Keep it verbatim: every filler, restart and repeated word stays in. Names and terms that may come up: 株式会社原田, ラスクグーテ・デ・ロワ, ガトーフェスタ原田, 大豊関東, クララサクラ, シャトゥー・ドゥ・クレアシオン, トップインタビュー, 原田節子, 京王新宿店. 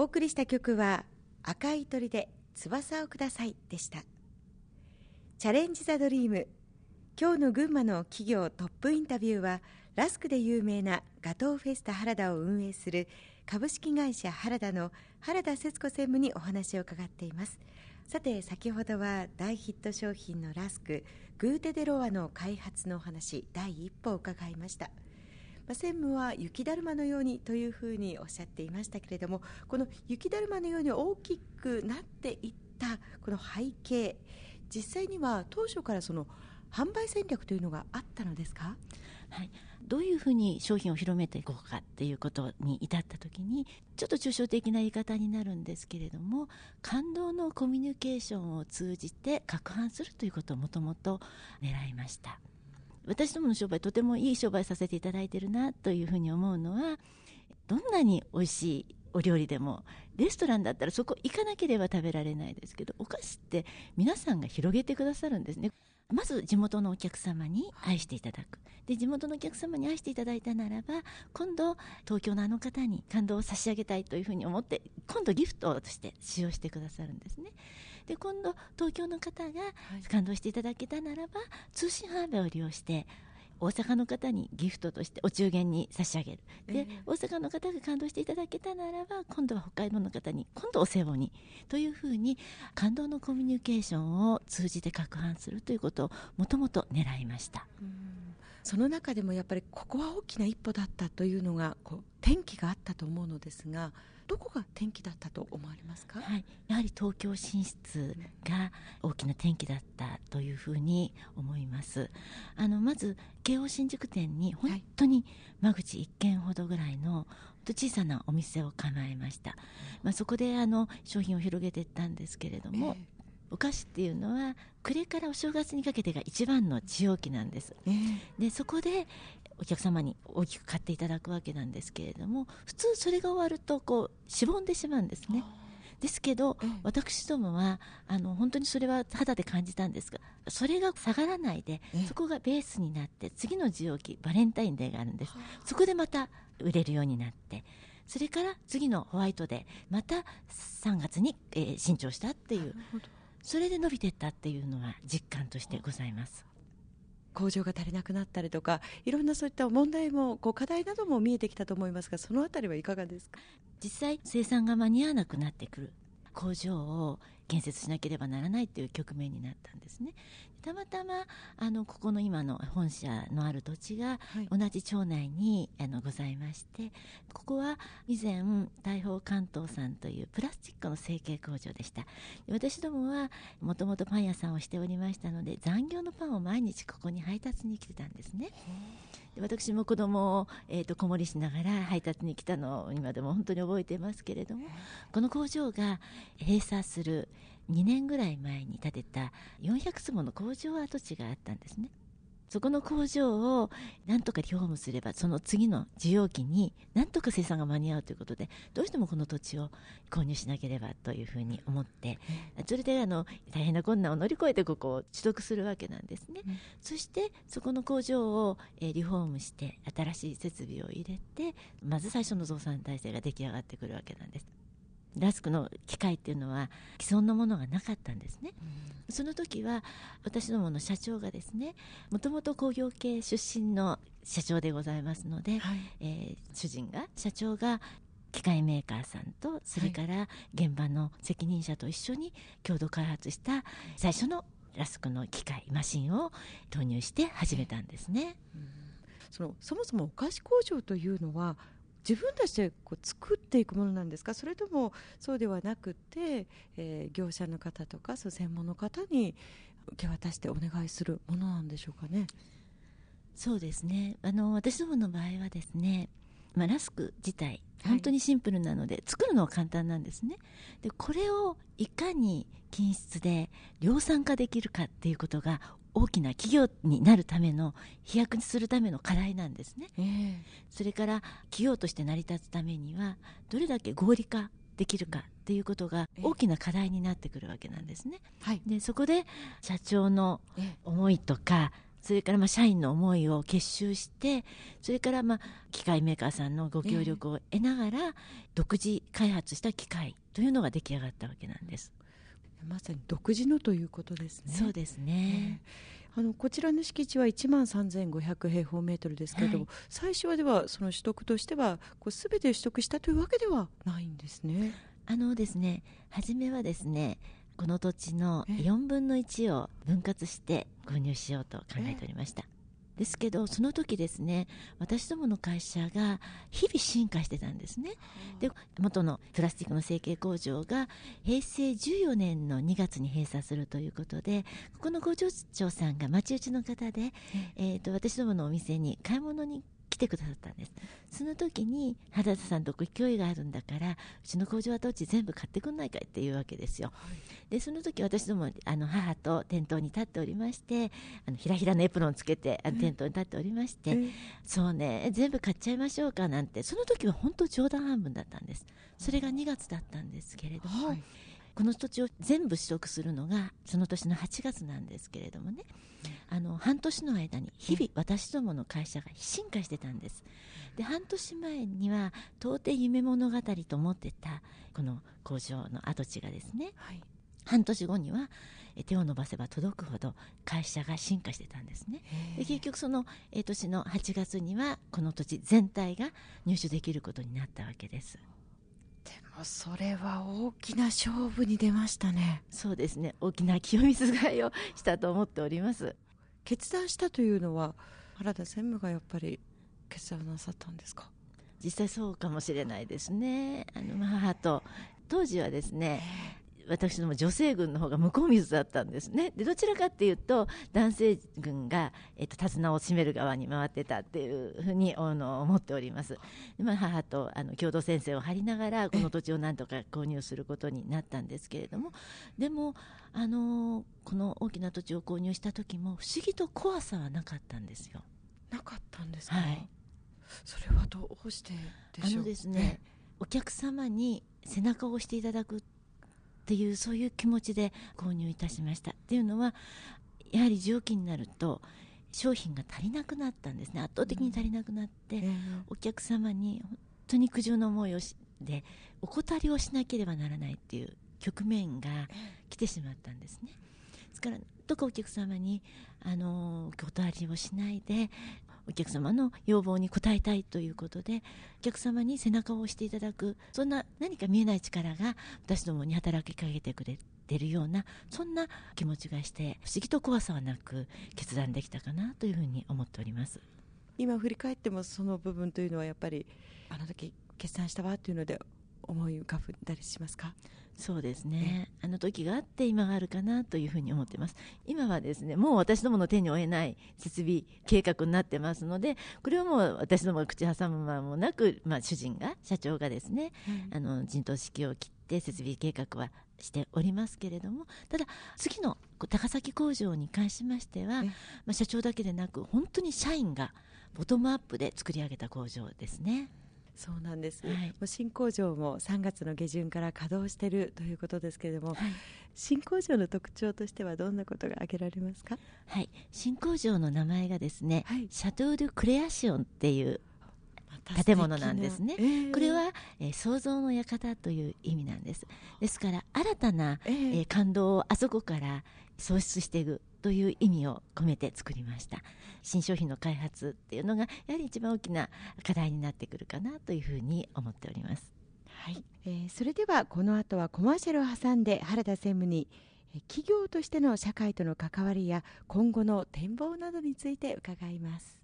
お送りした曲は赤い鳥で翼をくださいでした。チャレンジザドリーム、今日の群馬の企業トップインタビューはラスクで有名なガトーフェスタ原田を運営する株式会社原田の原田節子専務にお話を伺っています。さて先ほどは大ヒット商品のラスクグーテ・デ・ロワの開発のお話、第一歩を伺いました。専務は雪だるまのようにというふうにおっしゃっていましたけれども、この雪だるまのように大きくなっていったこの背景、実際には当初からその販売戦略というのがあったのですか？はい、どういうふうに商品を広めていこうかということに至ったときに、ちょっと抽象的な言い方になるんですけれども、感動のコミュニケーションを通じて拡販するということをもともと狙いました。私どもの商売、とてもいい商売させていただいているなというふうに思うのは、どんなに美味しいお料理でも、レストランだったらそこ行かなければ食べられないですけど、お菓子って皆さんが広げてくださるんですね。まず地元のお客様に愛していただく。で、地元のお客様に愛していただいたならば、今度東京のあの方に感動を差し上げたいというふうに思って、今度ギフトとして使用してくださるんですね。で、今度東京の方が感動していただけたならば、通信販売を利用して大阪の方にギフトとしてお中元に差し上げる。で、大阪の方が感動していただけたならば、今度は北海道の方に、今度お歳暮にというふうに、感動のコミュニケーションを通じて拡販するということをもともと狙いました。うん、その中でもやっぱりここは大きな一歩だったというのが、こう転機があったと思うのですが、どこが転機だったと思われますか？はい、やはり東京進出が大きな転機だったというふうに思います。あのまず京王新宿店に本当に間口いっけんほどぐらいの小さなお店を構えました。まあ、そこであの商品を広げていったんですけれども、えーお菓子っていうのは暮れからお正月にかけてが一番の需要期なんです。で、そこでお客様に大きく買っていただくわけなんですけれども、普通それが終わるとこうしぼんでしまうんですね。ですけど、私どもはあの本当にそれは肌で感じたんですが、それが下がらないで、そこがベースになって、次の需要期、バレンタインデーがあるんです。そこでまた売れるようになって、それから次のホワイトデー、またさんがつに、えー、新調したっていう、それで伸びていったっていうのは実感としてございます。工場が足りなくなったりとか、いろんなそういった問題も、こう課題なども見えてきたと思いますが、そのあたりはいかがですか？実際生産が間に合わなくなってくる、工場を建設しなければならないという局面になったんですね。たまたまあのここの今の本社のある土地が同じ町内にあのございまして、ここは以前大豊関東さんというプラスチックの成形工場でした。私どもはもともとパン屋さんをしておりましたので、残業のパンを毎日ここに配達に来てたんですね。で、私も子供を、えー、と子守りしながら配達に来たのを今でも本当に覚えてますけれども、この工場が閉鎖するにねんぐらい前に建てたよんひゃくつぼの工場跡地があったんですね。そこの工場をなんとかリフォームすれば、その次の需要期になんとか生産が間に合うということで、どうしてもこの土地を購入しなければというふうに思って、それであの大変な困難を乗り越えてここを取得するわけなんですね。うん、そしてそこの工場をリフォームして新しい設備を入れて、まず最初の増産体制が出来上がってくるわけなんです。ラスクの機械っていうのは既存のものがなかったんですね。うん、その時は私どもの社長がですね、もともと工業系出身の社長でございますので、はい、えー、主人が社長が機械メーカーさんと、それから現場の責任者と一緒に共同開発した最初のラスクの機械、マシンを投入して始めたんですね。うん、その、そもそもお菓子工場というのは自分たちでこう作っていくものなんですか？それともそうではなくて、えー、業者の方とか、そう専門の方に受け渡してお願いするものなんでしょうかね？そうですね、あの私どもの場合はですね、まあ、ラスク自体本当にシンプルなので、はい、作るのは簡単なんですね。で、これをいかに均質で量産化できるかっていうことが、大きな企業になるための、飛躍するための課題なんですね。えー、それから企業として成り立つためには、どれだけ合理化できるかっていうことが大きな課題になってくるわけなんですね。えーはい、で、そこで社長の思いとかそれからまあ社員の思いを結集して、それからまあ機械メーカーさんのご協力を得ながら独自開発した機械というのが出来上がったわけなんです。まさに独自のということですね。そうですね、えー、あのこちらの敷地はいちまんさんぜんごひゃくへいほうメートルですけれども、はい、最初はではその取得としてはこう全て取得したというわけではないんですね。あのですね、初めはですね、この土地のよんぶんのいちを分割して購入しようと考えておりました。ですけどその時ですね、私どもの会社が日々進化してたんですね。で、元のプラスチックの成形工場がへいせいじゅうよねんのにがつに閉鎖するということで、ここの工場長さんが町内の方で、えーと、私どものお店に買い物に来てくださったんです。その時に原田さんと勢いがあるんだから、うちの工場跡地全部買ってくんないかいっていうわけですよ、はい、でその時私どもあの母と店頭に立っておりまして、あのひらひらのエプロンつけてあの店頭に立っておりまして、えー、そうね全部買っちゃいましょうかなんて、その時は本当冗談半分だったんです。それがにがつだったんですけれども、はい、この土地を全部取得するのがその年のはちがつなんですけれどもね、あの半年の間に日々私どもの会社が進化してたんです。で、半年前には到底夢物語と思ってたこの工場の跡地がですね、はい、半年後には手を伸ばせば届くほど会社が進化してたんですね。で、結局その年のはちがつにはこの土地全体が入手できることになったわけです。でもそれは大きな勝負に出ましたね。そうですね、大きな清水買いをしたと思っております。決断したというのは原田専務がやっぱり決断なさったんですか？実際そうかもしれないですね。あの母と当時はですね、私ども女性軍の方が向こう水だったんですね。で、どちらかっていうと男性軍が、えっと、手綱を締める側に回ってたっていうふうにあの思っております。で、まあ、母とあの共同戦線を張りながらこの土地をなんとか購入することになったんですけれども、でもあのこの大きな土地を購入した時も不思議と怖さはなかったんですよ。なかったんですか、はい、それはどうしてでしょう？あのですね、お客様に背中を押していただくっていう、そういう気持ちで購入いたしました。っていうのはやはり上期になると商品が足りなくなったんですね。圧倒的に足りなくなって、うんえー、お客様に本当に苦情の思いをしでお断りをしなければならないっていう局面が来てしまったんですね。ですからどこかお客様にあのお断りをしないでお客様の要望に応えたいということで、お客様に背中を押していただく、そんな何か見えない力が私どもに働きかけてくれてるような、そんな気持ちがして、不思議と怖さはなく決断できたかなというふうに思っております。今振り返ってもその部分というのはやっぱりあの時決断したわというので思い浮かぶんだりしますか？そうですね、あの時があって今があるかなというふうに思っています。今はですね、もう私どもの手に負えない設備計画になってますので、これはもう私どもが口挟む間もなく、まあ、主人が社長がですね、うん、あの陣頭指揮を切って設備計画はしておりますけれども、ただ次の高崎工場に関しましては、まあ、社長だけでなく本当に社員がボトムアップで作り上げた工場ですね。そうなんです、はい、新工場もさんがつの下旬から稼働しているということですけれども、はい、新工場の特徴としてはどんなことが挙げられますか？はい、新工場の名前がですね、はい、シャトゥー・ドゥ・クレアシオンっていう建物なんですね、えー、これは、えー、創造の館という意味なんです。ですから新たな、えーえー、感動をあそこから創出していくという意味を込めて作りました。新商品の開発っていうのがやはり一番大きな課題になってくるかなというふうに思っております、はい。えー、それではこの後はコマーシャルを挟んで原田専務に企業としての社会との関わりや今後の展望などについて伺います。